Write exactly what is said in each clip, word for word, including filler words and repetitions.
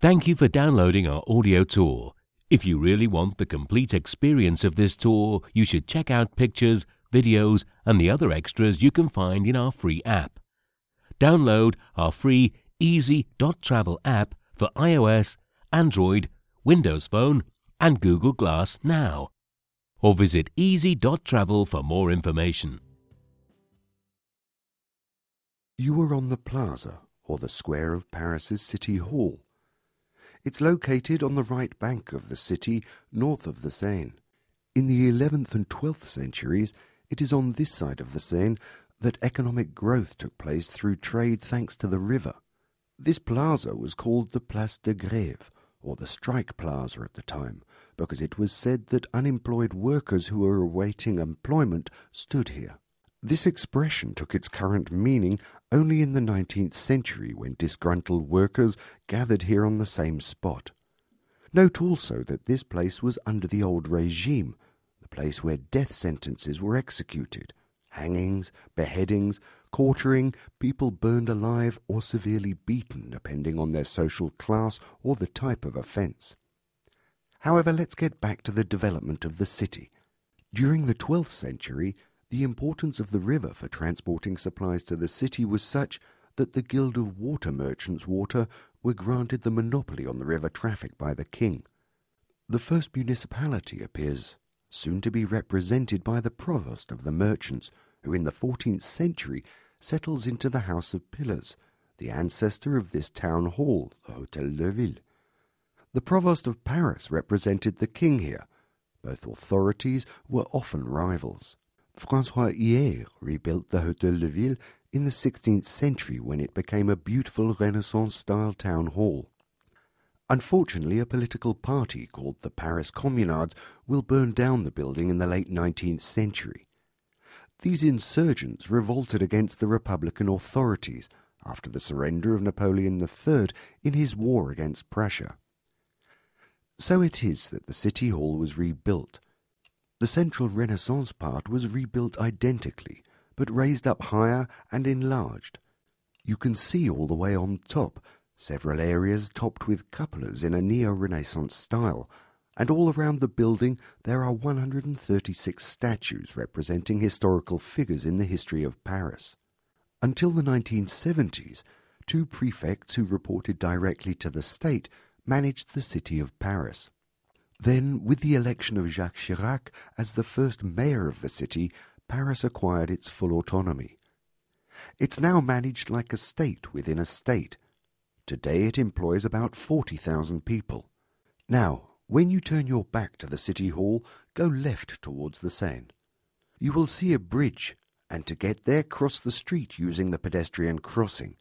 Thank you for downloading our audio tour. If you really want the complete experience of this tour, you should check out pictures, videos, and the other extras you can find in our free app. Download our free easy dot travel app for iOS, Android, Windows Phone, and Google Glass now. Or visit easy dot travel for more information. You are on the plaza, or the square of Paris's City Hall. It's located on the right bank of the city, north of the Seine. In the eleventh and twelfth centuries, it is on this side of the Seine that economic growth took place through trade thanks to the river. This plaza was called the Place de Grève, or the Strike Plaza at the time, because it was said that unemployed workers who were awaiting employment stood here. This expression took its current meaning only in the nineteenth century, when disgruntled workers gathered here on the same spot. Note also that this place was under the old regime, the place where death sentences were executed. Hangings, beheadings, quartering, people burned alive or severely beaten, depending on their social class or the type of offence. However, let's get back to the development of the city. During the twelfth century, the importance of the river for transporting supplies to the city was such that the Guild of Water Merchants' Water were granted the monopoly on the river traffic by the king. The first municipality appears soon to be represented by the provost of the merchants, who in the fourteenth century settles into the House of Pillars, the ancestor of this town hall, the Hôtel de Ville. The provost of Paris represented the king here. Both authorities were often rivals. François Ier rebuilt the Hôtel de Ville in the sixteenth century, when it became a beautiful Renaissance-style town hall. Unfortunately, a political party called the Paris Communards will burn down the building in the late nineteenth century. These insurgents revolted against the Republican authorities after the surrender of Napoleon the Third in his war against Prussia. So it is that the City Hall was rebuilt. The central Renaissance part was rebuilt identically, but raised up higher and enlarged. You can see all the way on top, several areas topped with cupolas in a neo-Renaissance style, and all around the building there are one hundred thirty-six statues representing historical figures in the history of Paris. Until the nineteen seventies, two prefects who reported directly to the state managed the city of Paris. Then, with the election of Jacques Chirac as the first mayor of the city, Paris acquired its full autonomy. It's now managed like a state within a state. Today it employs about forty thousand people. Now, when you turn your back to the City Hall, go left towards the Seine. You will see a bridge, and to get there, cross the street using the pedestrian crossing.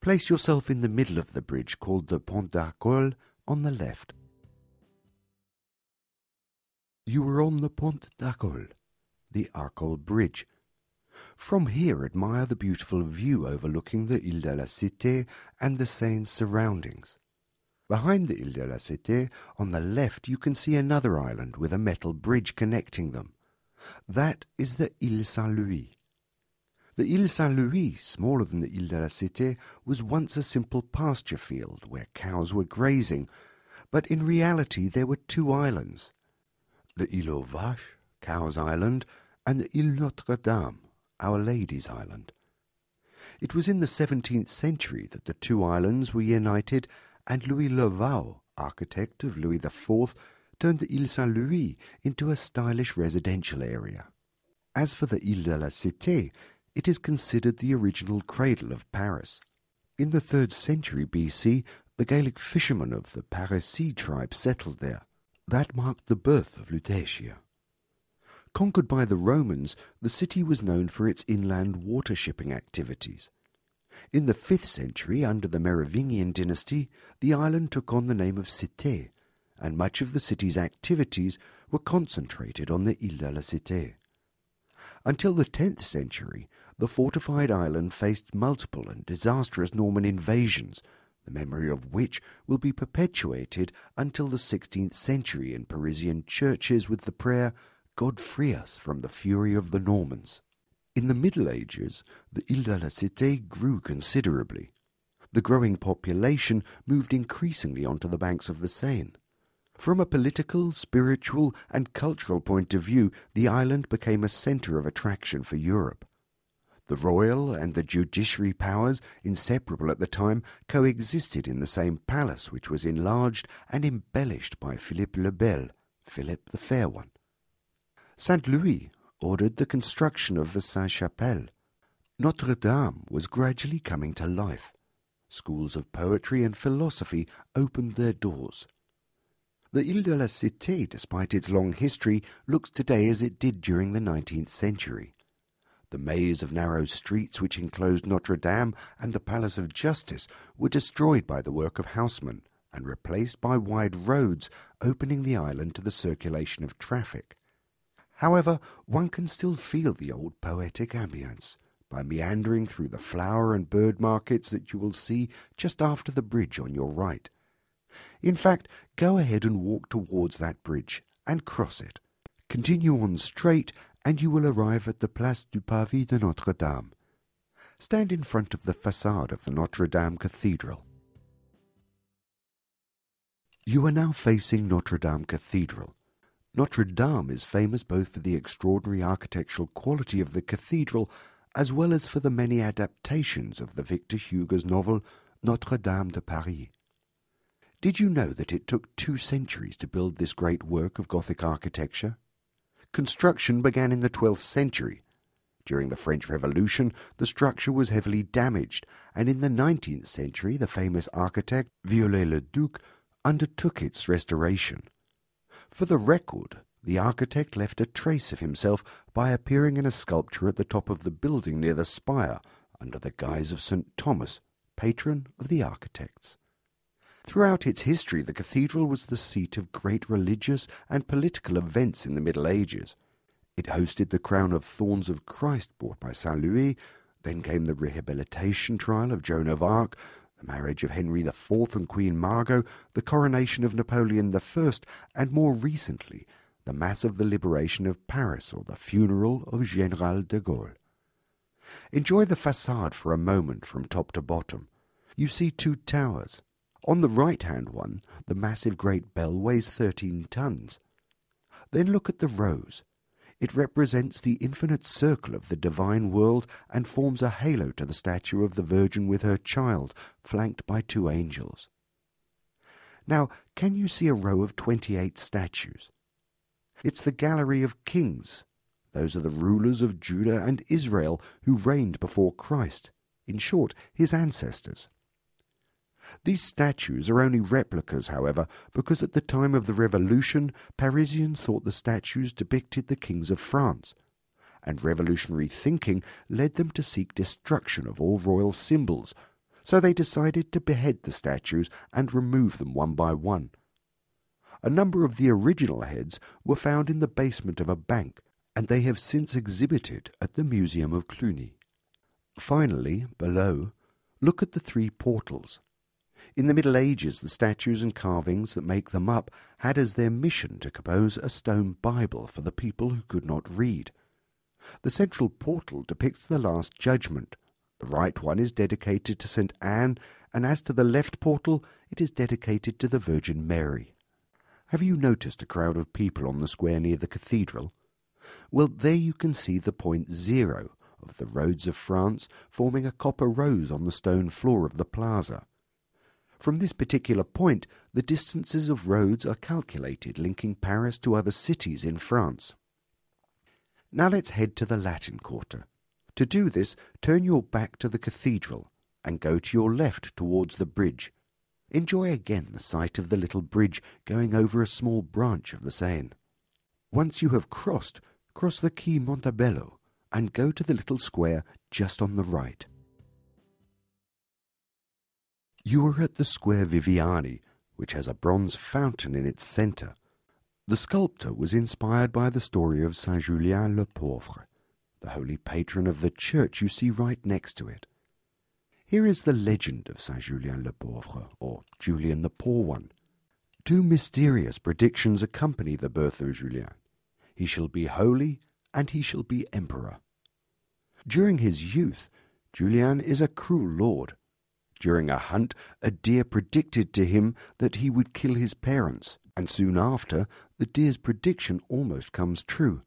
Place yourself in the middle of the bridge, called the Pont d'Arcole, on the left. You are on the Pont d'Arcole, the Arcole Bridge. From here, admire the beautiful view overlooking the Ile de la Cité and the Seine's surroundings. Behind the Ile de la Cité, on the left, you can see another island with a metal bridge connecting them. That is the Ile Saint-Louis. The Ile Saint-Louis, smaller than the Ile de la Cité, was once a simple pasture field where cows were grazing, but in reality there were two islands, the Ile aux Vaches, Cow's Island, and the Ile Notre-Dame, Our Lady's Island. It was in the seventeenth century that the two islands were united, and Louis Le Vau, architect of Louis the Fourth, turned the Ile Saint-Louis into a stylish residential area. As for the Ile de la Cité, it is considered the original cradle of Paris. In the third century B C, the Gaelic fishermen of the Parisi tribe settled there. That marked the birth of Lutetia. Conquered by the Romans, the city was known for its inland water shipping activities. In the fifth century, under the Merovingian dynasty, the island took on the name of Cité, and much of the city's activities were concentrated on the Ile de la Cité. Until the tenth century, the fortified island faced multiple and disastrous Norman invasions, the memory of which will be perpetuated until the sixteenth century in Parisian churches with the prayer, "God free us from the fury of the Normans." In the Middle Ages, the Ile de la Cité grew considerably. The growing population moved increasingly onto the banks of the Seine. From a political, spiritual, and cultural point of view, the island became a center of attraction for Europe. The royal and the judiciary powers, inseparable at the time, coexisted in the same palace, which was enlarged and embellished by Philippe le Bel, Philip the Fair One. Saint Louis ordered the construction of the Saint-Chapelle. Notre-Dame was gradually coming to life. Schools of poetry and philosophy opened their doors. The Ile de la Cité, despite its long history, looks today as it did during the nineteenth century. The maze of narrow streets which enclosed Notre Dame and the Palace of Justice were destroyed by the work of housemen and replaced by wide roads, opening the island to the circulation of traffic. However, one can still feel the old poetic ambience by meandering through the flower and bird markets that you will see just after the bridge on your right. In fact, go ahead and walk towards that bridge and cross it. Continue on straight and you will arrive at the Place du Parvis de Notre-Dame. Stand in front of the facade of the Notre-Dame Cathedral. You are now facing Notre-Dame Cathedral. Notre-Dame is famous both for the extraordinary architectural quality of the cathedral as well as for the many adaptations of the Victor Hugo's novel Notre-Dame de Paris. Did you know that it took two centuries to build this great work of Gothic architecture? Construction began in the twelfth century. During the French Revolution, the structure was heavily damaged, and in the nineteenth century, the famous architect Viollet-le-Duc undertook its restoration. For the record, the architect left a trace of himself by appearing in a sculpture at the top of the building near the spire, under the guise of Saint Thomas, patron of the architects. Throughout its history, the cathedral was the seat of great religious and political events in the Middle Ages. It hosted the Crown of Thorns of Christ bought by Saint Louis, then came the rehabilitation trial of Joan of Arc, the marriage of Henry the Fourth and Queen Margot, the coronation of Napoleon the First, and more recently, the Mass of the Liberation of Paris or the funeral of General de Gaulle. Enjoy the façade for a moment from top to bottom. You see two towers. On the right-hand one, the massive great bell weighs thirteen tons. Then look at the rose. It represents the infinite circle of the divine world and forms a halo to the statue of the Virgin with her child, flanked by two angels. Now, can you see a row of twenty-eight statues? It's the gallery of kings. Those are the rulers of Judah and Israel who reigned before Christ, in short, his ancestors. These statues are only replicas, however, because at the time of the Revolution, Parisians thought the statues depicted the kings of France, and revolutionary thinking led them to seek destruction of all royal symbols, so they decided to behead the statues and remove them one by one. A number of the original heads were found in the basement of a bank, and they have since exhibited at the Museum of Cluny. Finally, below, look at the three portals. In the Middle Ages, the statues and carvings that make them up had as their mission to compose a stone Bible for the people who could not read. The central portal depicts the Last Judgment. The right one is dedicated to Saint Anne, and as to the left portal, it is dedicated to the Virgin Mary. Have you noticed a crowd of people on the square near the cathedral? Well, there you can see the point zero of the roads of France forming a copper rose on the stone floor of the plaza. From this particular point, the distances of roads are calculated, linking Paris to other cities in France. Now let's head to the Latin Quarter. To do this, turn your back to the cathedral and go to your left towards the bridge. Enjoy again the sight of the little bridge going over a small branch of the Seine. Once you have crossed, cross the Quai Montebello and go to the little square just on the right. You are at the Square Viviani, which has a bronze fountain in its centre. The sculptor was inspired by the story of Saint Julien le Pauvre, the holy patron of the church you see right next to it. Here is the legend of Saint Julien le Pauvre, or Julian the Poor One. Two mysterious predictions accompany the birth of Julien. He shall be holy, and he shall be emperor. During his youth, Julien is a cruel lord. During a hunt, a deer predicted to him that he would kill his parents, and soon after, the deer's prediction almost comes true.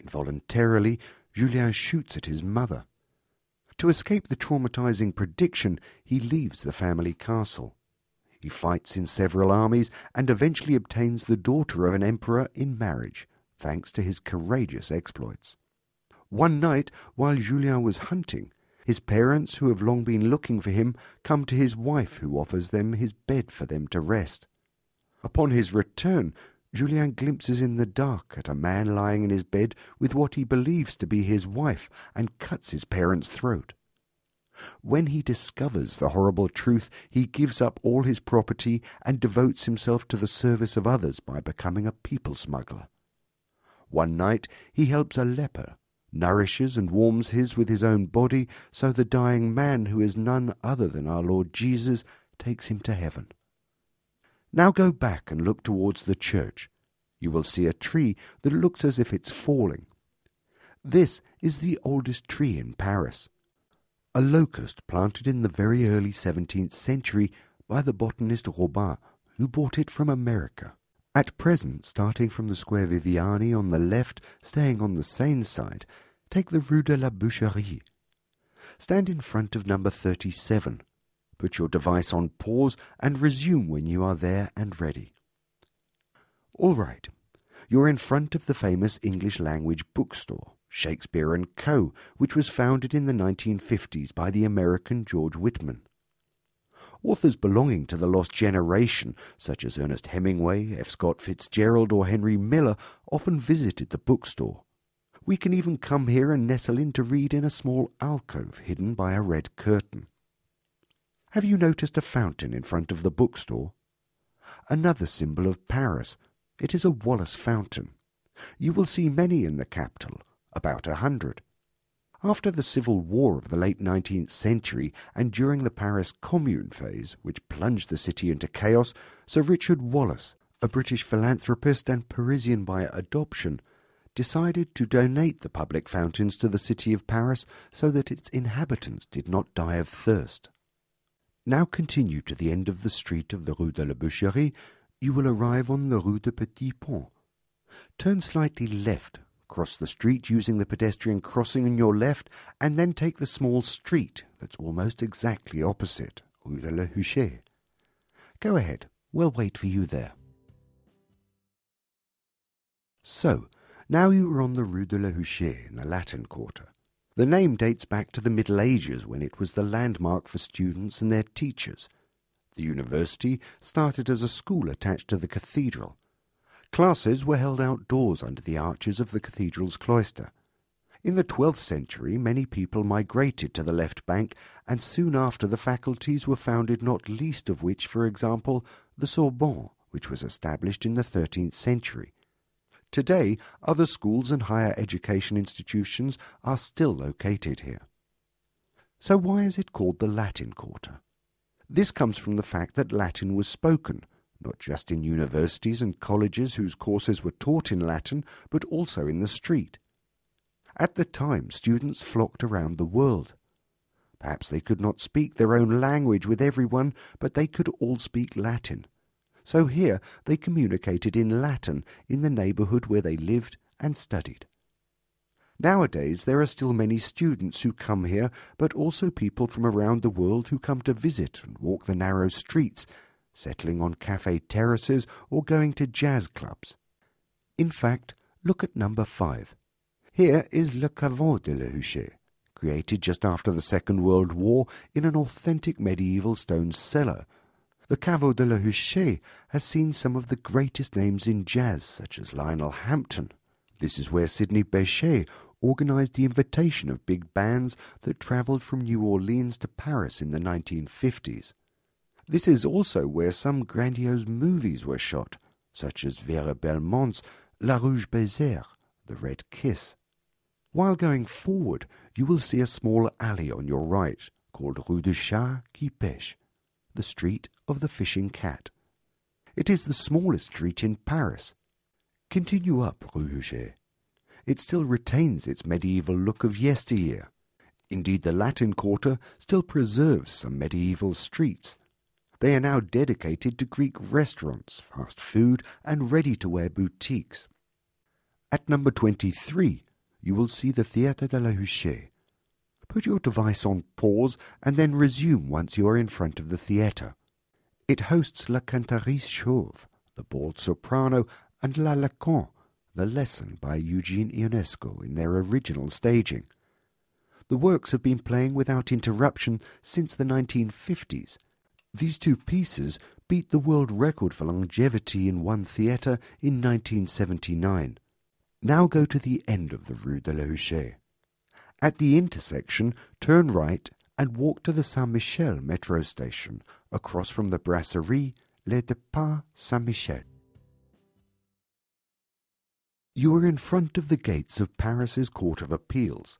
Involuntarily, Julien shoots at his mother. To escape the traumatizing prediction, he leaves the family castle. He fights in several armies and eventually obtains the daughter of an emperor in marriage, thanks to his courageous exploits. One night, while Julien was hunting, his parents, who have long been looking for him, come to his wife, who offers them his bed for them to rest. Upon his return, Julien glimpses in the dark at a man lying in his bed with what he believes to be his wife, and cuts his parents' throat. When he discovers the horrible truth, he gives up all his property and devotes himself to the service of others by becoming a people smuggler. One night he helps a leper, nourishes and warms his with his own body, so the dying man, who is none other than our Lord Jesus, takes him to heaven. Now go back and look towards the church. You will see a tree that looks as if it's falling. This is the oldest tree in Paris, a locust planted in the very early seventeenth century by the botanist Robin, who brought it from America. At present, starting from the Square Viviani on the left, staying on the Seine side, take the Rue de la Boucherie. Stand in front of number thirty-seven. Put your device on pause and resume when you are there and ready. All right, you're in front of the famous English-language bookstore, Shakespeare and Co., which was founded in the nineteen fifties by the American George Whitman. Authors belonging to the lost generation, such as Ernest Hemingway, F. Scott Fitzgerald, or Henry Miller, often visited the bookstore. We can even come here and nestle in to read in a small alcove hidden by a red curtain. Have you noticed a fountain in front of the bookstore? Another symbol of Paris. It is a Wallace fountain. You will see many in the capital, about a hundred. After the Civil War of the late nineteenth century and during the Paris Commune phase, which plunged the city into chaos, Sir Richard Wallace, a British philanthropist and Parisian by adoption, decided to donate the public fountains to the city of Paris so that its inhabitants did not die of thirst. Now continue to the end of the street of the Rue de la Boucherie. You will arrive on the Rue de Petit Pont. Turn slightly left, cross the street using the pedestrian crossing on your left, and then take the small street that's almost exactly opposite, Rue de la Huchette. Go ahead, we'll wait for you there. So, now you are on the Rue de la Huchette in the Latin Quarter. The name dates back to the Middle Ages, when it was the landmark for students and their teachers. The university started as a school attached to the cathedral. Classes were held outdoors under the arches of the cathedral's cloister. In the twelfth century, many people migrated to the left bank, and soon after the faculties were founded, not least of which, for example, the Sorbonne, which was established in the thirteenth century. Today, other schools and higher education institutions are still located here. So why is it called the Latin Quarter? This comes from the fact that Latin was spoken, not just in universities and colleges whose courses were taught in Latin, but also in the street. At the time, students flocked around the world. Perhaps they could not speak their own language with everyone, but they could all speak Latin. So here they communicated in Latin in the neighbourhood where they lived and studied. Nowadays there are still many students who come here, but also people from around the world who come to visit and walk the narrow streets, settling on cafe terraces or going to jazz clubs. In fact, look at number five. Here is Le Caveau de la Huchette, created just after the Second World War in an authentic medieval stone cellar. The Caveau de la Huchette has seen some of the greatest names in jazz, such as Lionel Hampton. This is where Sidney Bechet organised the invitation of big bands that travelled from New Orleans to Paris in the nineteen fifties. This is also where some grandiose movies were shot, such as Vera Belmont's La Rouge Baiser, The Red Kiss. While going forward, you will see a small alley on your right, called Rue du Chat qui Pêche, the street of the fishing cat. It is the smallest street in Paris. Continue up Rue Huchet. It still retains its medieval look of yesteryear. Indeed, the Latin Quarter still preserves some medieval streets. They are now dedicated to Greek restaurants, fast food, and ready-to-wear boutiques. At number twenty-three, you will see the Theatre de la Huchette. Put your device on pause and then resume once you are in front of the theatre. It hosts La Cantatrice Chauve, the bald soprano, and La Lacan, the Lesson by Eugene Ionesco, in their original staging. The works have been playing without interruption since the nineteen fifties. These two pieces beat the world record for longevity in one theatre in nineteen seventy-nine. Now go to the end of the Rue de la Huchette. At the intersection, turn right and walk to the Saint-Michel metro station, across from the Brasserie Les Dépens Saint-Michel. You are in front of the gates of Paris's Court of Appeals.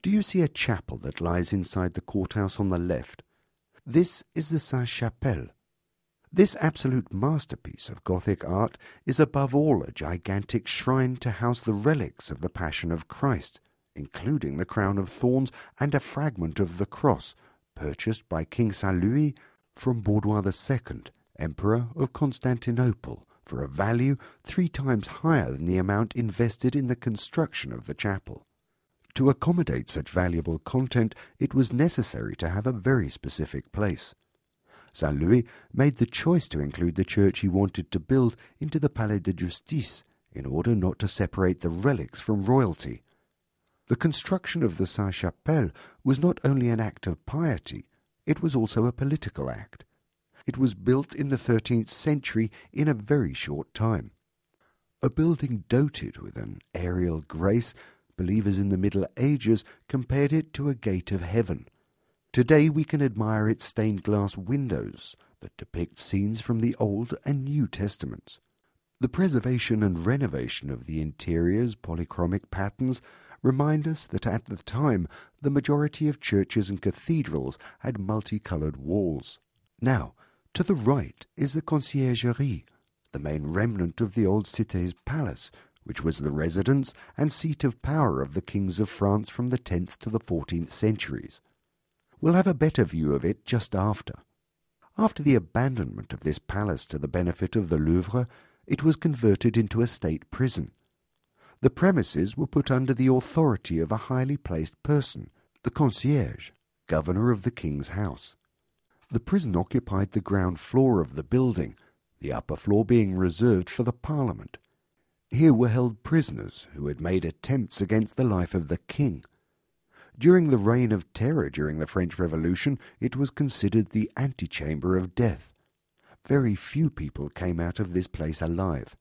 Do you see a chapel that lies inside the courthouse on the left? This is the Saint-Chapelle. This absolute masterpiece of Gothic art is above all a gigantic shrine to house the relics of the Passion of Christ, including the Crown of Thorns and a fragment of the cross, purchased by King Saint Louis from Boudoir the Second, Emperor of Constantinople, for a value three times higher than the amount invested in the construction of the chapel. To accommodate such valuable content, it was necessary to have a very specific place. Saint Louis made the choice to include the church he wanted to build into the Palais de Justice in order not to separate the relics from royalty. The construction of the Saint-Chapelle was not only an act of piety, it was also a political act. It was built in the thirteenth century in a very short time. A building doted with an aerial grace, believers in the Middle Ages compared it to a gate of heaven. Today we can admire its stained glass windows that depict scenes from the Old and New Testaments. The preservation and renovation of the interior's polychromic patterns remind us that at the time the majority of churches and cathedrals had multicoloured walls. Now, to the right is the Conciergerie, the main remnant of the old Cité's palace, which was the residence and seat of power of the kings of France from the tenth to the fourteenth centuries. We'll have a better view of it just after. After the abandonment of this palace to the benefit of the Louvre, it was converted into a state prison. The premises were put under the authority of a highly placed person, the concierge, governor of the king's house. The prison occupied the ground floor of the building, the upper floor being reserved for the parliament. Here were held prisoners who had made attempts against the life of the king. During the reign of terror during the French Revolution, it was considered the antechamber of death. Very few people came out of this place alive.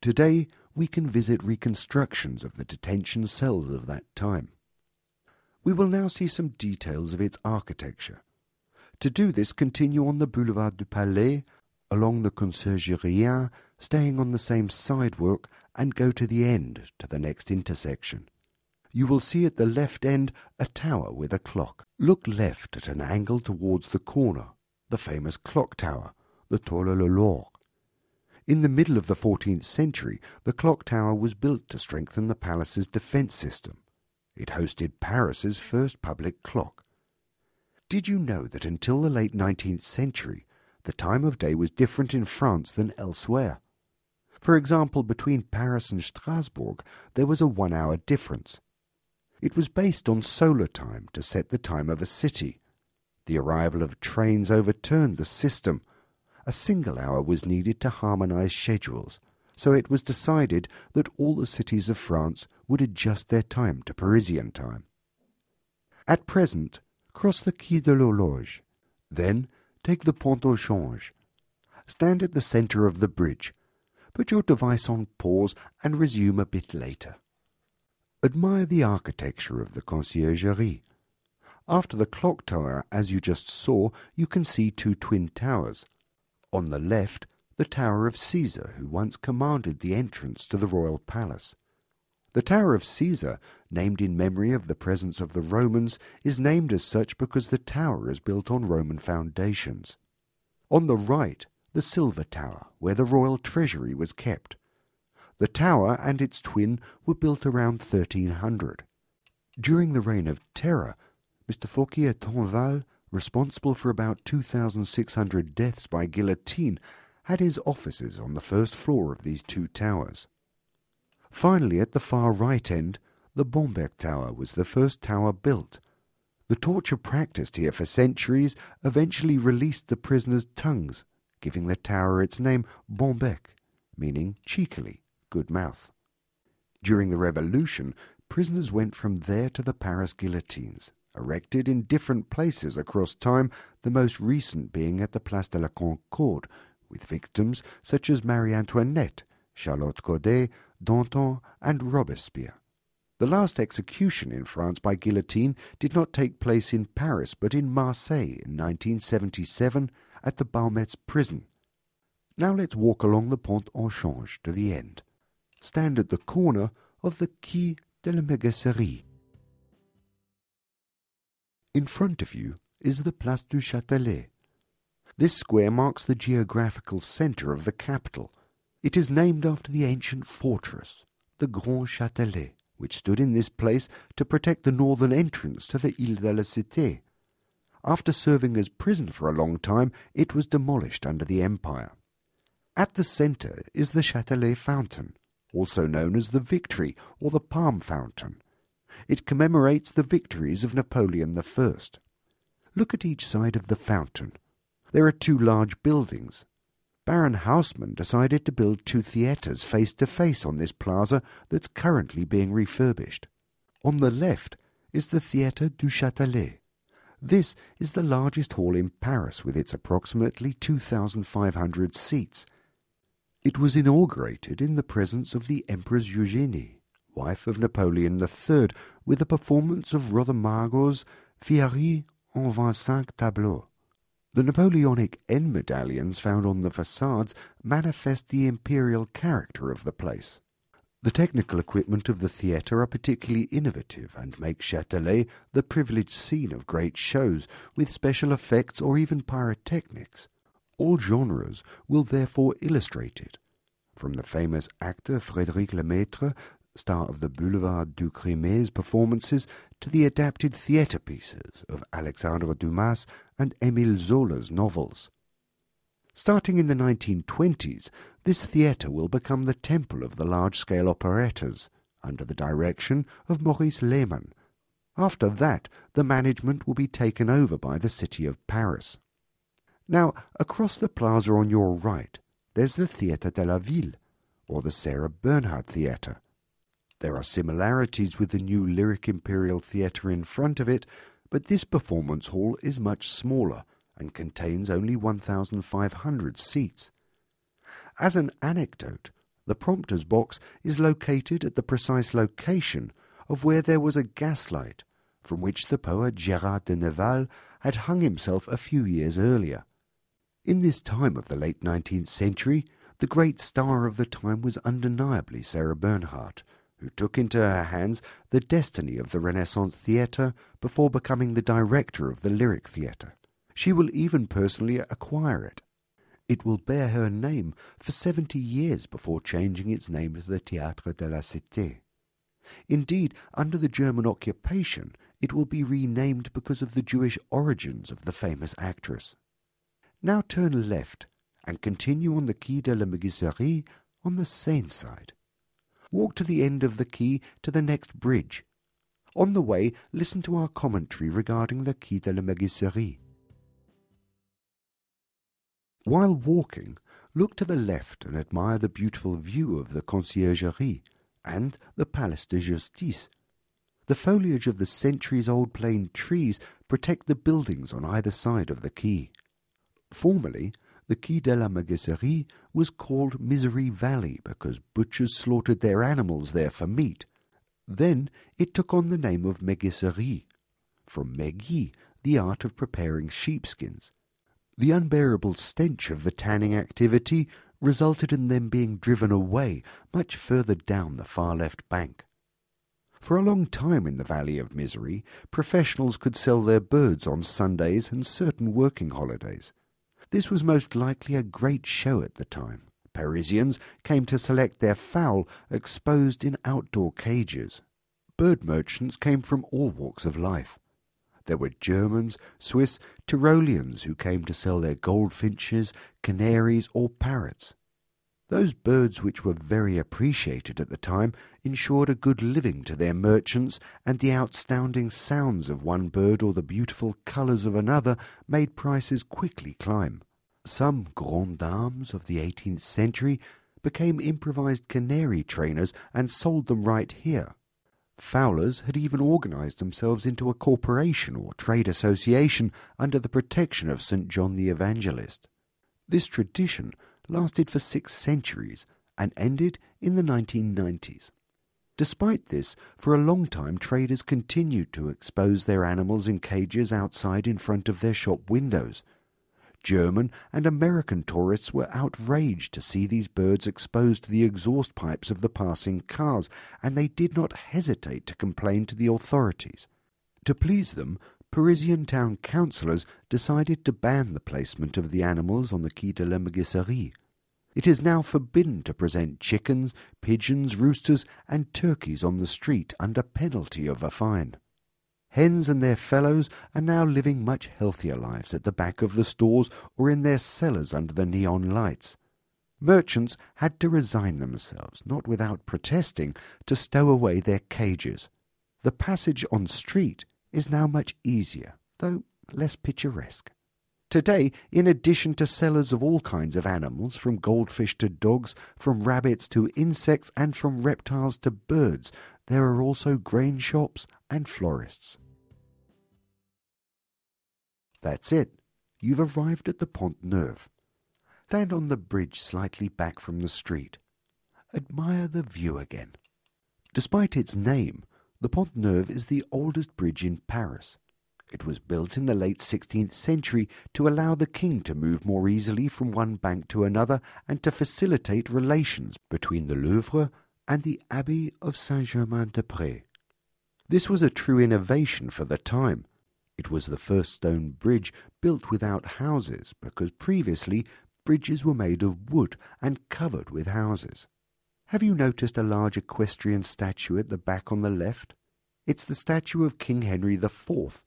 Today, we can visit reconstructions of the detention cells of that time. We will now see some details of its architecture. To do this, continue on the Boulevard du Palais, along the Conciergerie, staying on the same sidewalk, and go to the end, to the next intersection. You will see at the left end a tower with a clock. Look left at an angle towards the corner, the famous clock tower, the Torre-le-Loire. In the middle of the fourteenth century, the clock tower was built to strengthen the palace's defence system. It hosted Paris's first public clock. Did you know that until the late nineteenth century, the time of day was different in France than elsewhere? For example, between Paris and Strasbourg, there was a one-hour difference. It was based on solar time to set the time of a city. The arrival of trains overturned the system. A single hour was needed to harmonise schedules, so it was decided that all the cities of France would adjust their time to Parisian time. At present, cross the Quai de l'Horloge, then take the Pont au Change. Stand at the centre of the bridge. Put your device on pause and resume a bit later. Admire the architecture of the Conciergerie. After the clock tower, as you just saw, you can see two twin towers. On the left, the Tower of Caesar, who once commanded the entrance to the royal palace. The Tower of Caesar, named in memory of the presence of the Romans, is named as such because the tower is built on Roman foundations. On the right, the Silver Tower, where the royal treasury was kept. The tower and its twin were built around thirteen hundred. During the Reign of Terror, Mister Fouquier Tinval, responsible for about two thousand six hundred deaths by guillotine, had his offices on the first floor of these two towers. Finally, at the far right end, the Bombec Tower was the first tower built. The torture practiced here for centuries eventually released the prisoners' tongues, giving the tower its name Bombec, meaning cheekily, good mouth. During the Revolution, prisoners went from there to the Paris guillotines, erected in different places across time, the most recent being at the Place de la Concorde, with victims such as Marie Antoinette, Charlotte Corday, Danton, and Robespierre. The last execution in France by guillotine did not take place in Paris, but in Marseille in nineteen seventy-seven at the Baumetz prison. Now let's walk along the Pont en Change to the end. Stand at the corner of the Quai de la Mégisserie. In front of you is the Place du Châtelet. This square marks the geographical centre of the capital. It is named after the ancient fortress, the Grand Châtelet, which stood in this place to protect the northern entrance to the Ile de la Cité. After serving as prison for a long time, it was demolished under the Empire. At the centre is the Châtelet Fountain, also known as the Victory or the Palm Fountain. It commemorates the victories of Napoleon the First. Look at each side of the fountain. There are two large buildings. Baron Haussmann decided to build two theatres face-to-face on this plaza that's currently being refurbished. On the left is the Theatre du Châtelet. This is the largest hall in Paris with its approximately two thousand five hundred seats. It was inaugurated in the presence of the Empress Eugénie, wife of Napoleon the Third, with a performance of Rodemago's Fieri en vingt-cinq tableaux. The Napoleonic N medallions found on the facades manifest the imperial character of the place. The technical equipment of the theatre are particularly innovative and make Châtelet the privileged scene of great shows, with special effects or even pyrotechnics. All genres will therefore illustrate it, from the famous actor Frédéric Lemaître, star of the Boulevard du Crime's performances, to the adapted theatre pieces of Alexandre Dumas and Émile Zola's novels. Starting in the nineteen twenties, this theatre will become the temple of the large-scale operettas, under the direction of Maurice Lehmann. After that, the management will be taken over by the city of Paris. Now, across the plaza on your right, there's the Théâtre de la Ville, or the Sarah Bernhardt Theatre. There are similarities with the new Lyric Imperial Theatre in front of it, but this performance hall is much smaller and contains only one thousand five hundred seats. As an anecdote, the prompter's box is located at the precise location of where there was a gaslight from which the poet Gérard de Nerval had hung himself a few years earlier. In this time of the late nineteenth century, the great star of the time was undeniably Sarah Bernhardt, who took into her hands the destiny of the Renaissance theatre before becoming the director of the Lyric Theatre. She will even personally acquire it. It will bear her name for seventy years before changing its name to the Théâtre de la Cité. Indeed, under the German occupation, it will be renamed because of the Jewish origins of the famous actress. Now turn left and continue on the Quai de la Mégisserie on the Seine side. Walk to the end of the quay to the next bridge. On the way, listen to our commentary regarding the Quai de la Mégisserie. While walking, look to the left and admire the beautiful view of the Conciergerie and the Palais de Justice. The foliage of the centuries-old plane trees protect the buildings on either side of the quay. Formerly, the Quai de la Mégisserie was called Misery Valley because butchers slaughtered their animals there for meat. Then it took on the name of Mégisserie, from Megis, the art of preparing sheepskins. The unbearable stench of the tanning activity resulted in them being driven away much further down the far left bank. For a long time in the Valley of Misery, professionals could sell their birds on Sundays and certain working holidays. This was most likely a great show at the time. Parisians came to select their fowl exposed in outdoor cages. Bird merchants came from all walks of life. There were Germans, Swiss, Tyroleans who came to sell their goldfinches, canaries, or parrots. Those birds, which were very appreciated at the time, ensured a good living to their merchants, and the outstanding sounds of one bird or the beautiful colours of another made prices quickly climb. Some grandes dames of the eighteenth century became improvised canary trainers and sold them right here. Fowlers had even organised themselves into a corporation or trade association under the protection of Saint John the Evangelist. This tradition lasted for six centuries and ended in the nineteen nineties. Despite this, for a long time traders continued to expose their animals in cages outside in front of their shop windows. German and American tourists were outraged to see these birds exposed to the exhaust pipes of the passing cars, and they did not hesitate to complain to the authorities. To please them, Parisian town councillors decided to ban the placement of the animals on the Quai de la Megisserie. It is now forbidden to present chickens, pigeons, roosters, and turkeys on the street under penalty of a fine. Hens and their fellows are now living much healthier lives at the back of the stores or in their cellars under the neon lights. Merchants had to resign themselves, not without protesting, to stow away their cages. The passage on street is now much easier, though less picturesque. Today, in addition to sellers of all kinds of animals, from goldfish to dogs, from rabbits to insects, and from reptiles to birds, there are also grain shops and florists. That's it. You've arrived at the Pont Neuf. Stand on the bridge slightly back from the street. Admire the view again. Despite its name, the Pont Neuf is the oldest bridge in Paris. It was built in the late sixteenth century to allow the king to move more easily from one bank to another and to facilitate relations between the Louvre and the Abbey of Saint-Germain-des-Prés. This was a true innovation for the time. It was the first stone bridge built without houses, because previously bridges were made of wood and covered with houses. Have you noticed a large equestrian statue at the back on the left? It's the statue of King Henry the Fourth.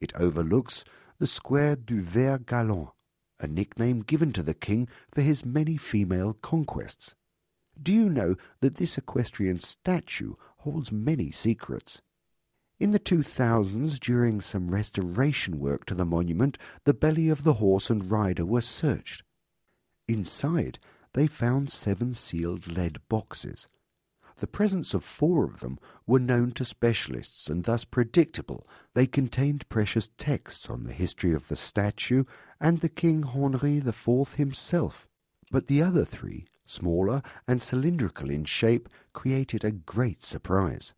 It overlooks the Square du Vert Galant, a nickname given to the king for his many female conquests. Do you know that this equestrian statue holds many secrets? In the two thousands, during some restoration work to the monument, the belly of the horse and rider were searched. Inside, they found seven sealed lead boxes. The presence of four of them were known to specialists and thus predictable. They contained precious texts on the history of the statue and the King Henry the Fourth himself. But the other three, smaller and cylindrical in shape, created a great surprise.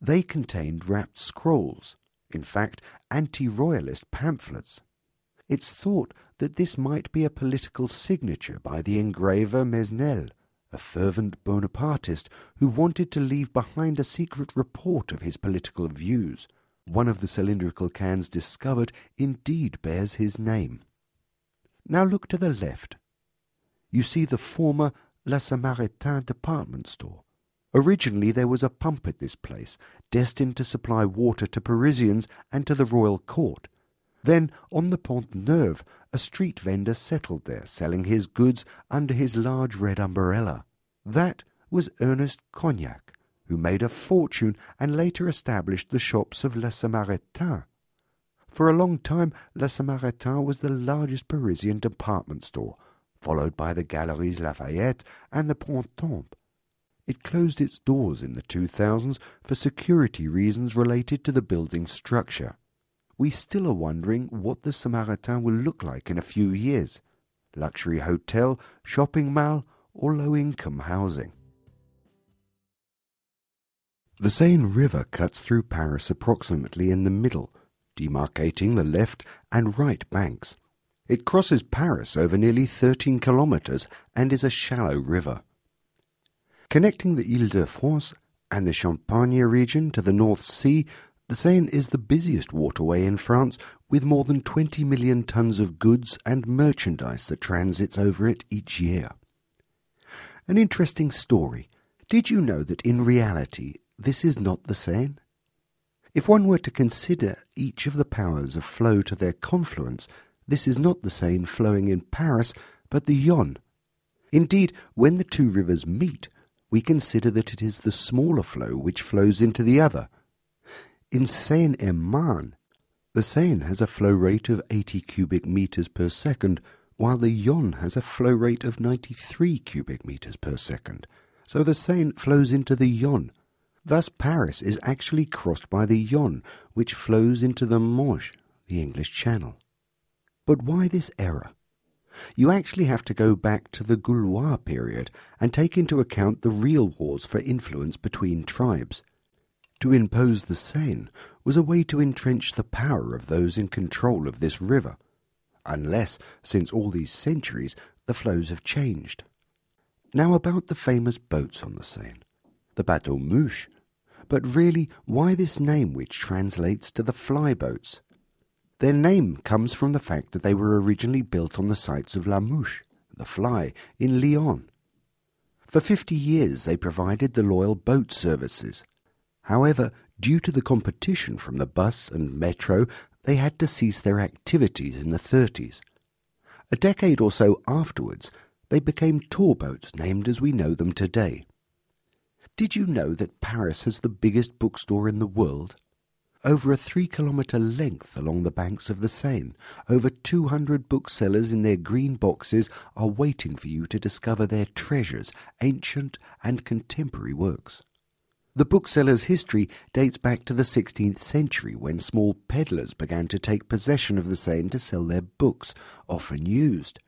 They contained wrapped scrolls, in fact anti-royalist pamphlets. It's thought that this might be a political signature by the engraver Mesnel, a fervent Bonapartist who wanted to leave behind a secret report of his political views. One of the cylindrical cans discovered indeed bears his name. Now look to the left. You see the former La Samaritaine department store. Originally there was a pump at this place, destined to supply water to Parisians and to the royal court. Then, on the Pont Neuf, a street vendor settled there, selling his goods under his large red umbrella. That was Ernest Cognac, who made a fortune and later established the shops of La Samaritaine. For a long time, La Samaritaine was the largest Parisian department store, followed by the Galeries Lafayette and the Printemps. It closed its doors in the two thousands for security reasons related to the building's structure. We still are wondering what the Samaritain will look like in a few years. Luxury hotel, shopping mall, or low-income housing. The Seine River cuts through Paris approximately in the middle, demarcating the left and right banks. It crosses Paris over nearly thirteen kilometres and is a shallow river. Connecting the Ile-de-France and the Champagne region to the North Sea, the Seine is the busiest waterway in France, with more than twenty million tons of goods and merchandise that transits over it each year. An interesting story. Did you know that in reality this is not the Seine? If one were to consider each of the powers of flow to their confluence, this is not the Seine flowing in Paris, but the Yonne. Indeed, when the two rivers meet, we consider that it is the smaller flow which flows into the other. In Seine-et-Marne, the Seine has a flow rate of eighty cubic meters per second, while the Yonne has a flow rate of ninety-three cubic meters per second. So the Seine flows into the Yonne. Thus Paris is actually crossed by the Yonne, which flows into the Manche, the English Channel. But why this error? You actually have to go back to the Gaulois period and take into account the real wars for influence between tribes. To impose the Seine was a way to entrench the power of those in control of this river, unless, since all these centuries, the flows have changed. Now about the famous boats on the Seine, the bateaux mouches, but really why this name which translates to the fly boats? Their name comes from the fact that they were originally built on the sites of La Mouche, the fly, in Lyon. For fifty years they provided the loyal boat services. However, due to the competition from the bus and metro, they had to cease their activities in the thirties. A decade or so afterwards, they became tour boats named as we know them today. Did you know that Paris has the biggest bookstore in the world? Over a three-kilometre length along the banks of the Seine, over two hundred booksellers in their green boxes are waiting for you to discover their treasures, ancient and contemporary works. The bookseller's history dates back to the sixteenth century when small peddlers began to take possession of the Seine to sell their books, often used.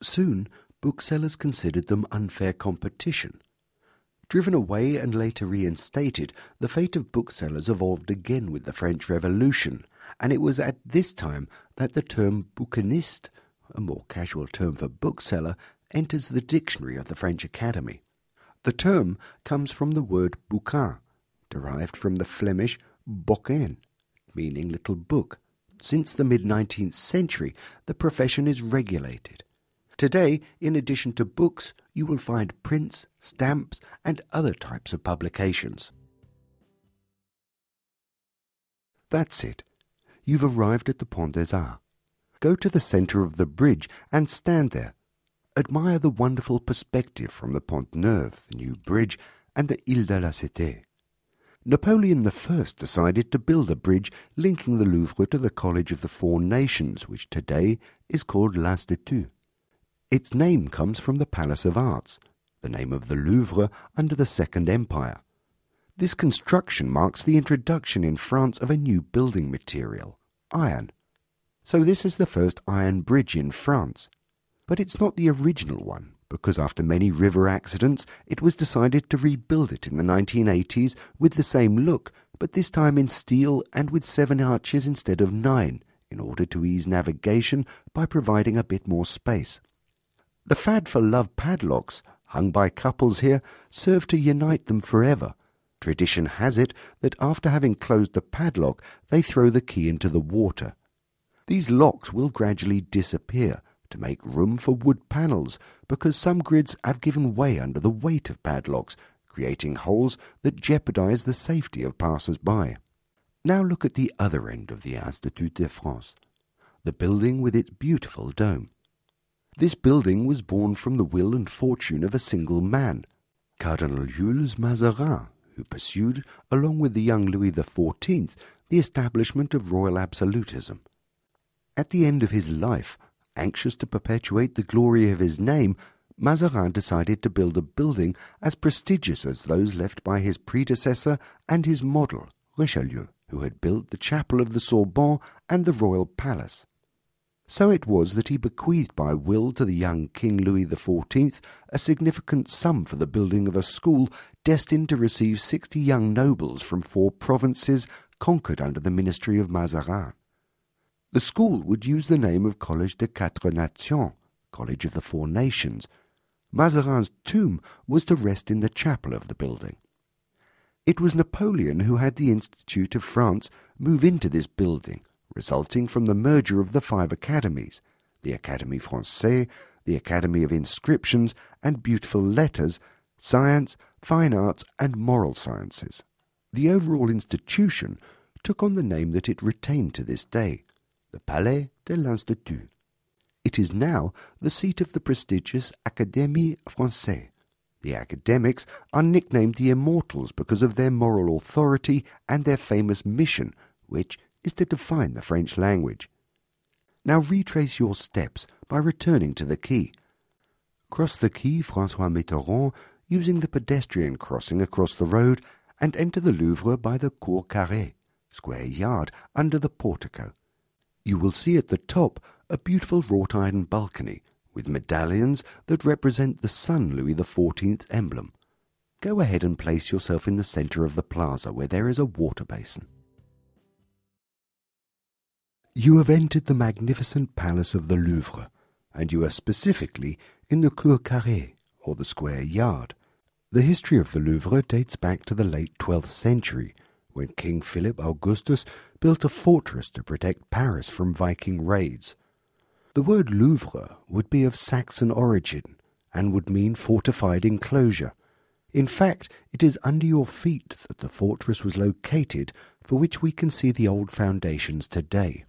Soon, booksellers considered them unfair competition. Driven away and later reinstated, the fate of booksellers evolved again with the French Revolution, and it was at this time that the term bouquiniste, a more casual term for bookseller, enters the dictionary of the French Academy. The term comes from the word bouquin, derived from the Flemish boeken, meaning little book. Since the mid-nineteenth century, the profession is regulated. Today, in addition to books, you will find prints, stamps, and other types of publications. That's it. You've arrived at the Pont des Arts. Go to the centre of the bridge and stand there. Admire the wonderful perspective from the Pont Neuf, the new bridge, and the Ile de la Cité. Napoleon the First decided to build a bridge linking the Louvre to the College of the Four Nations, which today is called l'Institut. Its name comes from the Palace of Arts, the name of the Louvre under the Second Empire. This construction marks the introduction in France of a new building material, iron. So this is the first iron bridge in France. But it's not the original one, because after many river accidents, it was decided to rebuild it in the nineteen eighties with the same look, but this time in steel and with seven arches instead of nine, in order to ease navigation by providing a bit more space. The fad for love padlocks, hung by couples here, served to unite them forever. Tradition has it that after having closed the padlock, they throw the key into the water. These locks will gradually disappear to make room for wood panels, because some grids have given way under the weight of padlocks, creating holes that jeopardize the safety of passers-by. Now look at the other end of the Institut de France, the building with its beautiful dome. This building was born from the will and fortune of a single man, Cardinal Jules Mazarin, who pursued, along with the young Louis the Fourteenth, the establishment of royal absolutism. At the end of his life, anxious to perpetuate the glory of his name, Mazarin decided to build a building as prestigious as those left by his predecessor and his model, Richelieu, who had built the chapel of the Sorbonne and the royal palace. So it was that he bequeathed by will to the young King Louis the Fourteenth a significant sum for the building of a school destined to receive sixty young nobles from four provinces conquered under the ministry of Mazarin. The school would use the name of Collège des Quatre Nations, College of the Four Nations. Mazarin's tomb was to rest in the chapel of the building. It was Napoleon who had the Institute of France move into this building, resulting from the merger of the five academies, the Académie Française, the Academy of Inscriptions and Beautiful Letters, Science, Fine Arts and Moral Sciences. The overall institution took on the name that it retained to this day, the Palais de l'Institut. It is now the seat of the prestigious Académie Française. The academics are nicknamed the Immortals because of their moral authority and their famous mission, which is to define the French language. Now retrace your steps by returning to the quay. Cross the quay François Mitterrand using the pedestrian crossing across the road and enter the Louvre by the Cour Carrée, square yard, under the portico. You will see at the top a beautiful wrought iron balcony with medallions that represent the Sun Louis the fourteenth emblem. Go ahead and place yourself in the centre of the plaza where there is a water basin. You have entered the magnificent palace of the Louvre, and you are specifically in the Cour Carrée, or the square yard. The history of the Louvre dates back to the late twelfth century, when King Philip Augustus built a fortress to protect Paris from Viking raids. The word Louvre would be of Saxon origin and would mean fortified enclosure. In fact, it is under your feet that the fortress was located, for which we can see the old foundations today.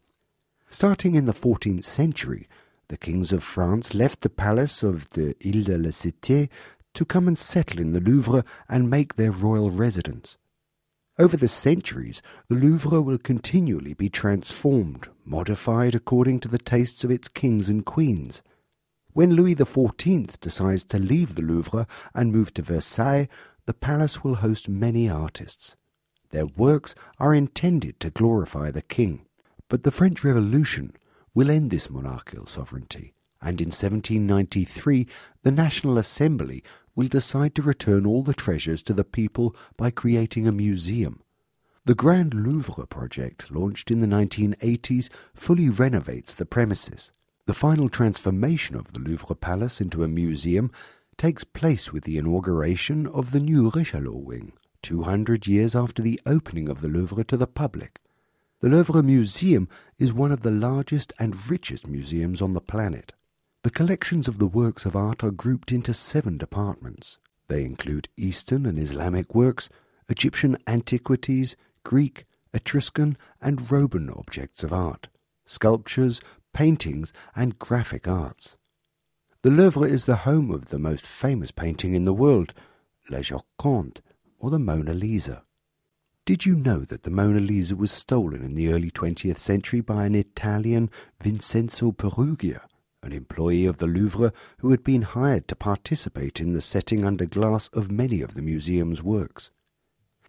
Starting in the fourteenth century, the kings of France left the palace of the Ile de la Cité to come and settle in the Louvre and make their royal residence. Over the centuries, the Louvre will continually be transformed, modified according to the tastes of its kings and queens. When Louis the fourteenth decides to leave the Louvre and move to Versailles, the palace will host many artists. Their works are intended to glorify the king. But the French Revolution will end this monarchical sovereignty, and in seventeen ninety-three the National Assembly will decide to return all the treasures to the people by creating a museum. The Grand Louvre project, launched in the nineteen eighties, fully renovates the premises. The final transformation of the Louvre Palace into a museum takes place with the inauguration of the new Richelieu wing, two hundred years after the opening of the Louvre to the public. The Louvre Museum is one of the largest and richest museums on the planet. The collections of the works of art are grouped into seven departments. They include Eastern and Islamic works, Egyptian antiquities, Greek, Etruscan and Roman objects of art, sculptures, paintings and graphic arts. The Louvre is the home of the most famous painting in the world, La Joconde, or the Mona Lisa. Did you know that the Mona Lisa was stolen in the early twentieth century by an Italian, Vincenzo Perugia, an employee of the Louvre who had been hired to participate in the setting under glass of many of the museum's works?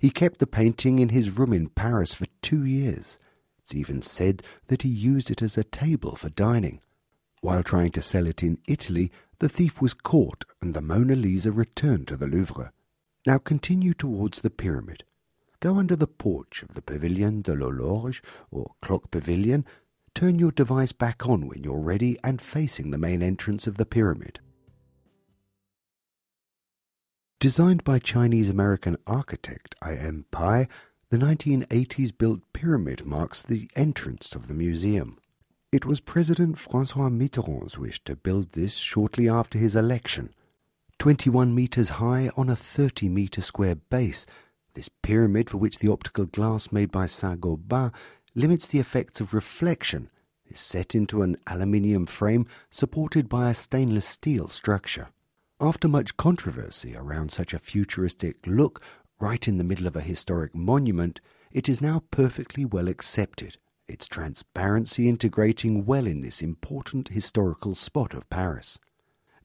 He kept the painting in his room in Paris for two years. It's even said that he used it as a table for dining. While trying to sell it in Italy, the thief was caught and the Mona Lisa returned to the Louvre. Now continue towards the pyramid. Go under the porch of the Pavillon de l'Horloge, or Clock Pavilion. Turn your device back on when you're ready and facing the main entrance of the pyramid. Designed by Chinese-American architect I M Pai, the nineteen eighties-built pyramid marks the entrance of the museum. It was President François Mitterrand's wish to build this shortly after his election. twenty-one meters high on a thirty meter square base, this pyramid, for which the optical glass made by Saint-Gobain limits the effects of reflection, is set into an aluminium frame supported by a stainless steel structure. After much controversy around such a futuristic look right in the middle of a historic monument, it is now perfectly well accepted, its transparency integrating well in this important historical spot of Paris.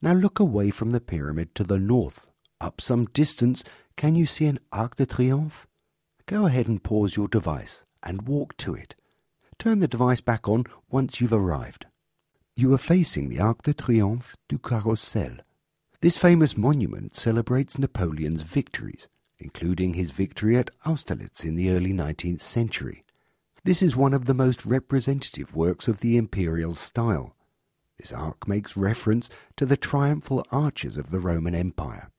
Now look away from the pyramid to the north. Up some distance, can you see an Arc de Triomphe? Go ahead and pause your device and walk to it. Turn the device back on once you've arrived. You are facing the Arc de Triomphe du Carrousel. This famous monument celebrates Napoleon's victories, including his victory at Austerlitz in the early nineteenth century. This is one of the most representative works of the imperial style. This arc makes reference to the triumphal arches of the Roman Empire.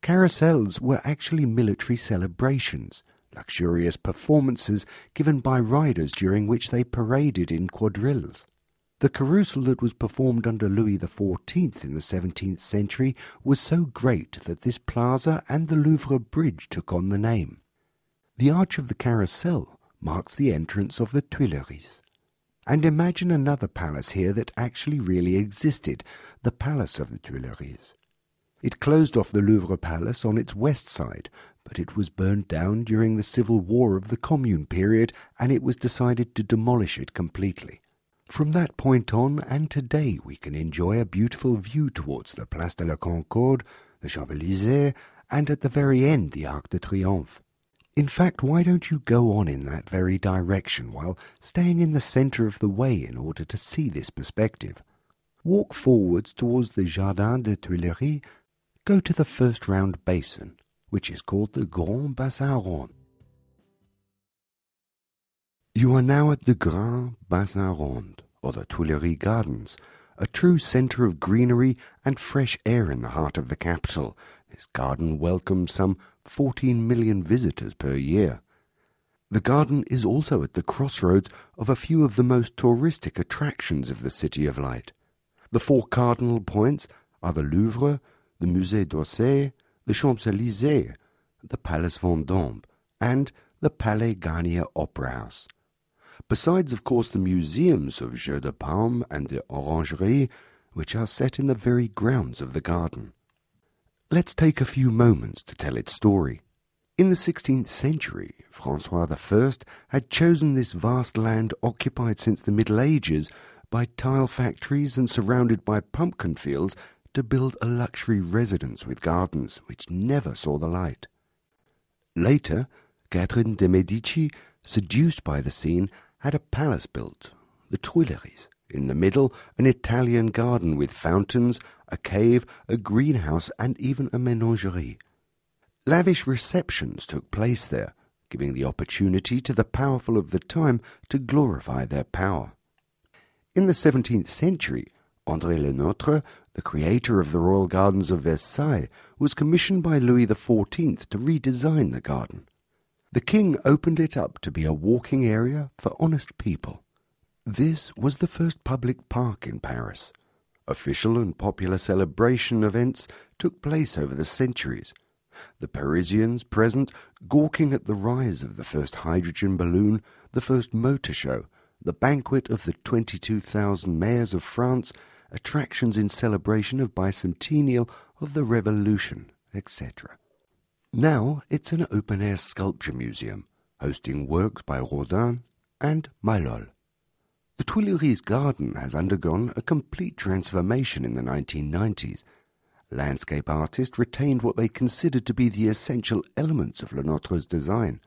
Carousels were actually military celebrations, luxurious performances given by riders during which they paraded in quadrilles. The carousel that was performed under Louis the fourteenth in the seventeenth century was so great that this plaza and the Louvre Bridge took on the name. The arch of the carousel marks the entrance of the Tuileries. And imagine another palace here that actually really existed, the Palace of the Tuileries. It closed off the Louvre Palace on its west side, but it was burned down during the civil war of the Commune period, and it was decided to demolish it completely. From that point on, and today, we can enjoy a beautiful view towards the Place de la Concorde, the Champs-Élysées, and at the very end the Arc de Triomphe. In fact, why don't you go on in that very direction while staying in the centre of the way in order to see this perspective? Walk forwards towards the Jardin des Tuileries, go to the first round basin, which is called the Grand Bassin Rond. You are now at the Grand Bassin Rond, or the Tuileries Gardens, a true centre of greenery and fresh air in the heart of the capital. This garden welcomes some fourteen million visitors per year. The garden is also at the crossroads of a few of the most touristic attractions of the City of Light. The four cardinal points are the Louvre, the Musée d'Orsay, the Champs-Élysées, the Palace Vendôme, and the Palais Garnier Opera House. Besides, of course, the museums of Jeux de Paume and the Orangerie, which are set in the very grounds of the garden. Let's take a few moments to tell its story. In the sixteenth century, François the First had chosen this vast land occupied since the Middle Ages by tile factories and surrounded by pumpkin fields to build a luxury residence with gardens which never saw the light. Later, Catherine de' Medici, seduced by the scene, had a palace built, the Tuileries. In the middle, an Italian garden with fountains, a cave, a greenhouse, and even a menagerie. Lavish receptions took place there, giving the opportunity to the powerful of the time to glorify their power. In the seventeenth century, André Le Nôtre, the creator of the royal gardens of Versailles, was commissioned by Louis the Fourteenth to redesign the garden. The king opened it up to be a walking area for honest people. This was the first public park in Paris. Official and popular celebration events took place over the centuries. The Parisians present, gawking at the rise of the first hydrogen balloon, the first motor show, the banquet of the twenty-two thousand mayors of France, attractions in celebration of bicentennial of the Revolution, et cetera. Now it's an open-air sculpture museum, hosting works by Rodin and Maillol. The Tuileries Garden has undergone a complete transformation in the nineteen nineties. Landscape artists retained what they considered to be the essential elements of Le Nôtre's design.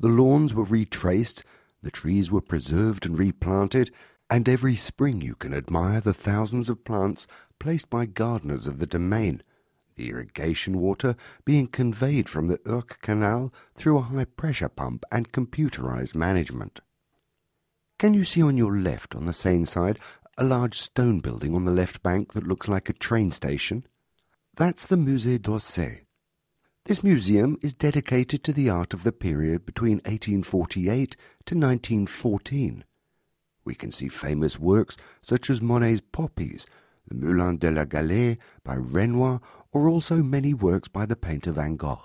The lawns were retraced, the trees were preserved and replanted, and every spring you can admire the thousands of plants placed by gardeners of the domain, the irrigation water being conveyed from the Ourcq Canal through a high-pressure pump and computerized management. Can you see on your left, on the Seine side, a large stone building on the left bank that looks like a train station? That's the Musée d'Orsay. This museum is dedicated to the art of the period between eighteen forty-eight to nineteen fourteen. We can see famous works such as Monet's Poppies, the Moulin de la Galette by Renoir, or also many works by the painter Van Gogh.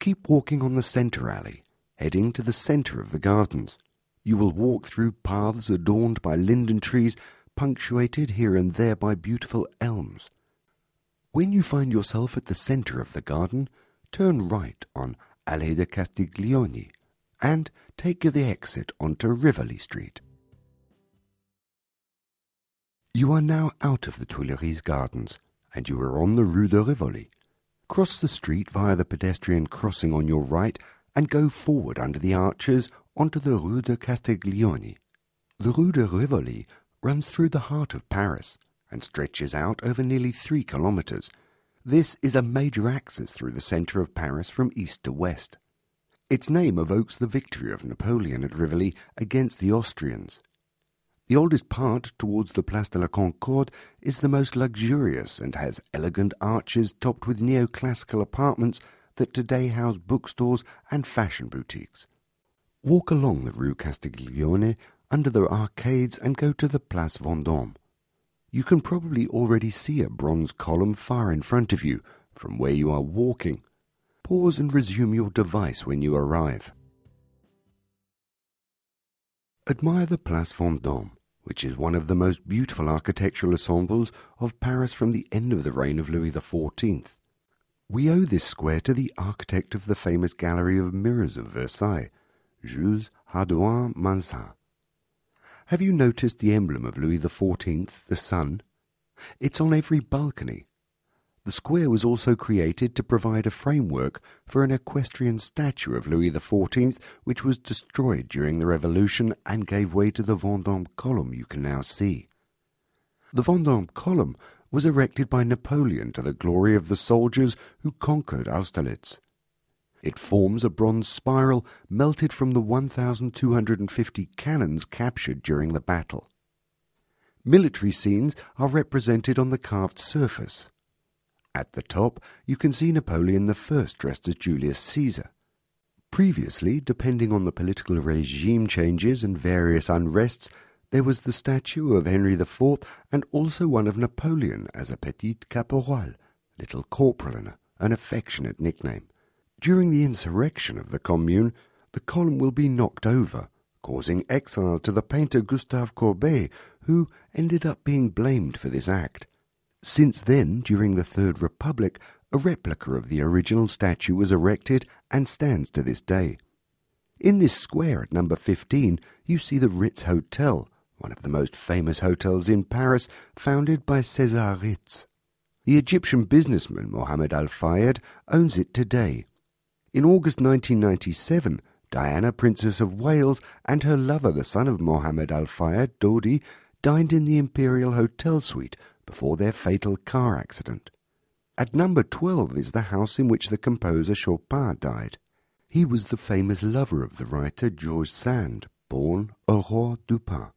Keep walking on the centre alley, heading to the centre of the gardens. You will walk through paths adorned by linden trees, punctuated here and there by beautiful elms. When you find yourself at the centre of the garden, turn right on Allée de Castiglioni and take the exit onto Rivoli Street. You are now out of the Tuileries Gardens, and you are on the Rue de Rivoli. Cross the street via the pedestrian crossing on your right and go forward under the arches onto the Rue de Castiglioni. The Rue de Rivoli runs through the heart of Paris and stretches out over nearly three kilometres. This is a major axis through the centre of Paris from east to west. Its name evokes the victory of Napoleon at Rivoli against the Austrians. The oldest part, towards the Place de la Concorde, is the most luxurious and has elegant arches topped with neoclassical apartments that today house bookstores and fashion boutiques. Walk along the Rue Castiglione under the arcades and go to the Place Vendôme. You can probably already see a bronze column far in front of you from where you are walking. Pause and resume your device when you arrive. Admire the Place Vendôme, which is one of the most beautiful architectural ensembles of Paris from the end of the reign of Louis the fourteenth. We owe this square to the architect of the famous Gallery of Mirrors of Versailles, Jules Hardouin-Mansart. Have you noticed the emblem of Louis the fourteenth, the sun? It's on every balcony. The square was also created to provide a framework for an equestrian statue of Louis the fourteenth, which was destroyed during the Revolution and gave way to the Vendôme column you can now see. The Vendôme column was erected by Napoleon to the glory of the soldiers who conquered Austerlitz. It forms a bronze spiral melted from the one thousand two hundred fifty cannons captured during the battle. Military scenes are represented on the carved surface. At the top, you can see Napoleon the First dressed as Julius Caesar. Previously, depending on the political regime changes and various unrests, there was the statue of Henry the Fourth and also one of Napoleon as a petit caporal, little corporal, an affectionate nickname. During the insurrection of the Commune, the column will be knocked over, causing exile to the painter Gustave Courbet, who ended up being blamed for this act. Since then, during the Third Republic, a replica of the original statue was erected and stands to this day. In this square at number fifteen, you see the Ritz Hotel, one of the most famous hotels in Paris, founded by Cesar Ritz. The Egyptian businessman Mohammed Al-Fayed owns it today. In August nineteen ninety-seven, Diana, Princess of Wales, and her lover, the son of Mohammed Al-Fayed, Dodi, dined in the Imperial Hotel suite before their fatal car accident. At number twelve is the house in which the composer Chopin died. He was the famous lover of the writer George Sand, born Aurore Dupin.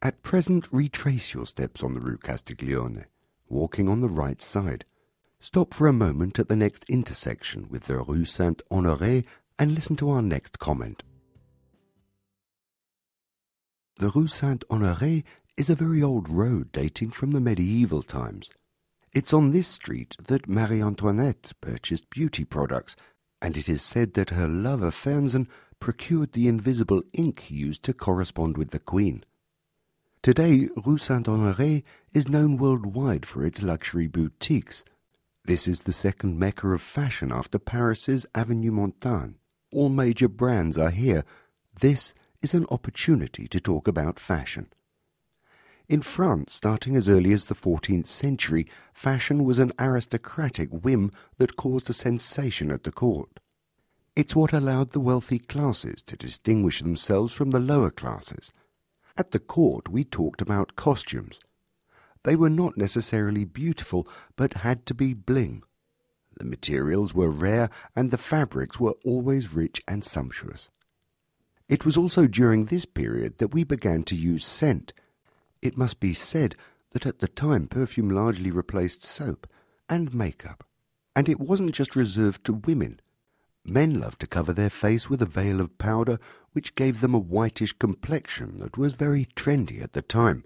At present, retrace your steps on the Rue Castiglione, walking on the right side. Stop for a moment at the next intersection with the Rue Saint-Honoré and listen to our next comment. The Rue Saint-Honoré is a very old road dating from the medieval times. It's on this street that Marie Antoinette purchased beauty products, and it is said that her lover Fernzen procured the invisible ink he used to correspond with the Queen. Today, Rue Saint-Honoré is known worldwide for its luxury boutiques. This is the second mecca of fashion after Paris's Avenue Montaigne. All major brands are here. This is an opportunity to talk about fashion. In France, starting as early as the fourteenth century, fashion was an aristocratic whim that caused a sensation at the court. It's what allowed the wealthy classes to distinguish themselves from the lower classes. At the court, we talked about costumes. They were not necessarily beautiful, but had to be bling. The materials were rare, and the fabrics were always rich and sumptuous. It was also during this period that we began to use scent. It must be said that at the time perfume largely replaced soap and makeup, and it wasn't just reserved to women. Men loved to cover their face with a veil of powder, which gave them a whitish complexion that was very trendy at the time.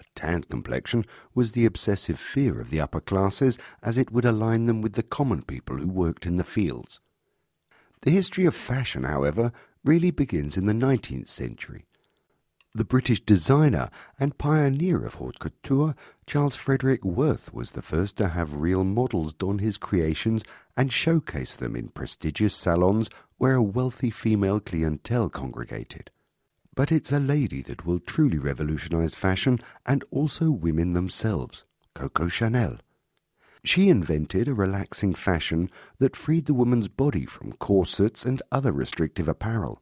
A tanned complexion was the obsessive fear of the upper classes, as it would align them with the common people who worked in the fields. The history of fashion, however, really begins in the nineteenth century. The British designer and pioneer of haute couture, Charles Frederick Worth, was the first to have real models don his creations and showcase them in prestigious salons where a wealthy female clientele congregated. But it's a lady that will truly revolutionize fashion and also women themselves, Coco Chanel. She invented a relaxing fashion that freed the woman's body from corsets and other restrictive apparel.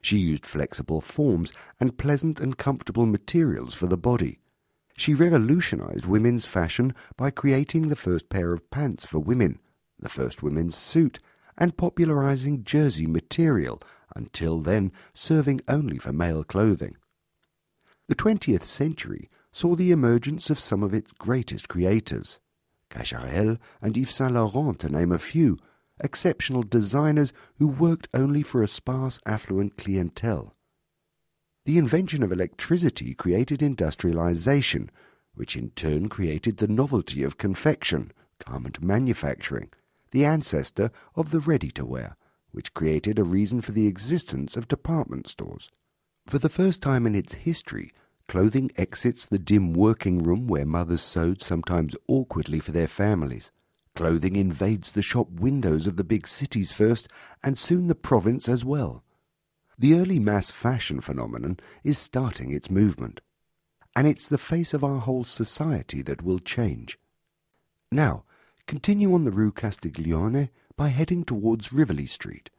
She used flexible forms and pleasant and comfortable materials for the body. She revolutionized women's fashion by creating the first pair of pants for women, the first women's suit, and popularizing jersey material, until then serving only for male clothing. The twentieth century saw the emergence of some of its greatest creators, Cacharel and Yves Saint Laurent, to name a few, exceptional designers who worked only for a sparse, affluent clientele. The invention of electricity created industrialization, which in turn created the novelty of confection, garment manufacturing, the ancestor of the ready-to-wear, which created a reason for the existence of department stores. For the first time in its history, clothing exits the dim working room where mothers sewed sometimes awkwardly for their families. Clothing invades the shop windows of the big cities first, and soon the province as well. The early mass fashion phenomenon is starting its movement, and it's the face of our whole society that will change. Now, continue on the Rue Castiglione by heading towards Rivoli Street.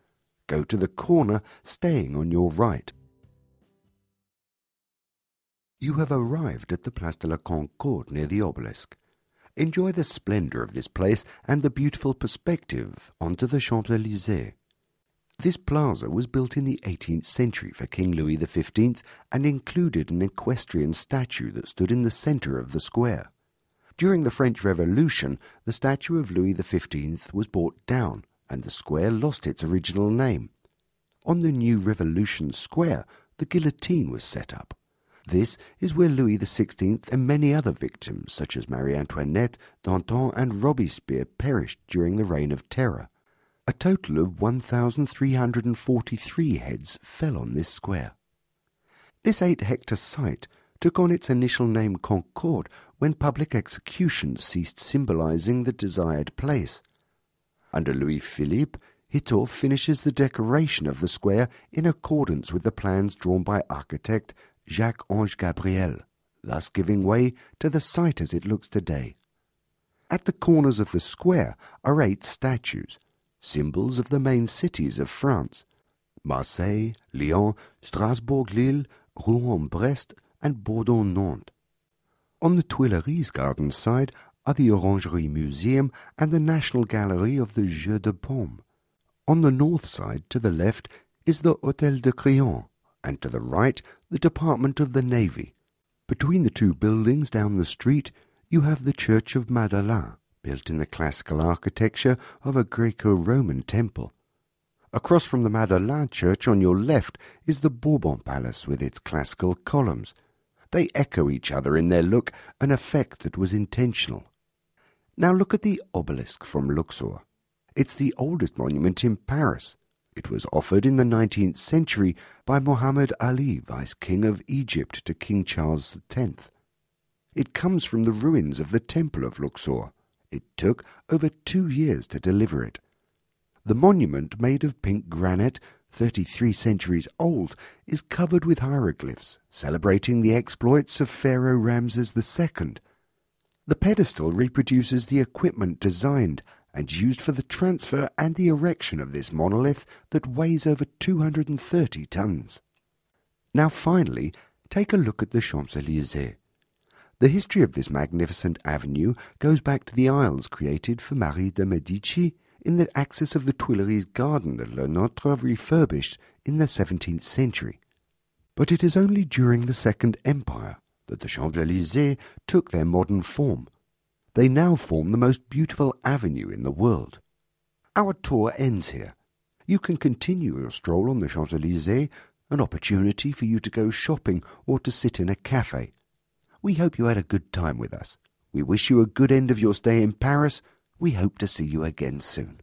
Go to the corner, staying on your right. You have arrived at the Place de la Concorde near the obelisk. Enjoy the splendour of this place and the beautiful perspective onto the Champs-Élysées. This plaza was built in the eighteenth century for King Louis the fifteenth and included an equestrian statue that stood in the centre of the square. During the French Revolution, the statue of Louis the fifteenth was brought down and the square lost its original name. On the new Revolution Square, the guillotine was set up. This is where Louis the sixteenth and many other victims, such as Marie Antoinette, Danton and Robespierre, perished during the Reign of Terror. A total of one thousand three hundred forty-three heads fell on this square. This eight-hectare site took on its initial name Concorde when public executions ceased symbolizing the desired place. Under Louis-Philippe, Hittor finishes the decoration of the square in accordance with the plans drawn by architect Jacques-Ange Gabriel, thus giving way to the site as it looks today. At the corners of the square are eight statues, symbols of the main cities of France: Marseille, Lyon, Strasbourg, Lille, Rouen-Brest, and Bordeaux-Nantes. On the Tuileries garden side are the Orangerie Museum and the National Gallery of the Jeu de Paume. On the north side, to the left, is the Hôtel de Crillon, and to the right, the Department of the Navy. Between the two buildings down the street, you have the Church of Madeleine, built in the classical architecture of a Greco-Roman temple. Across from the Madeleine Church on your left is the Bourbon Palace with its classical columns. They echo each other in their look, an effect that was intentional. Now look at the obelisk from Luxor. It's the oldest monument in Paris. It was offered in the nineteenth century by Muhammad Ali, Vice King of Egypt, to King Charles the tenth. It comes from the ruins of the Temple of Luxor. It took over two years to deliver it. The monument, made of pink granite, thirty-three centuries old, is covered with hieroglyphs, celebrating the exploits of Pharaoh Ramses the second. The pedestal reproduces the equipment designed and used for the transfer and the erection of this monolith that weighs over two hundred thirty tons. Now finally, take a look at the Champs-Élysées. The history of this magnificent avenue goes back to the aisles created for Marie de Medici in the axis of the Tuileries garden that Le Notre refurbished in the seventeenth century. But it is only during the Second Empire that the Champs-Élysées took their modern form. They now form the most beautiful avenue in the world. Our tour ends here. You can continue your stroll on the Champs-Élysées, an opportunity for you to go shopping or to sit in a cafe. We hope you had a good time with us. We wish you a good end of your stay in Paris. We hope to see you again soon.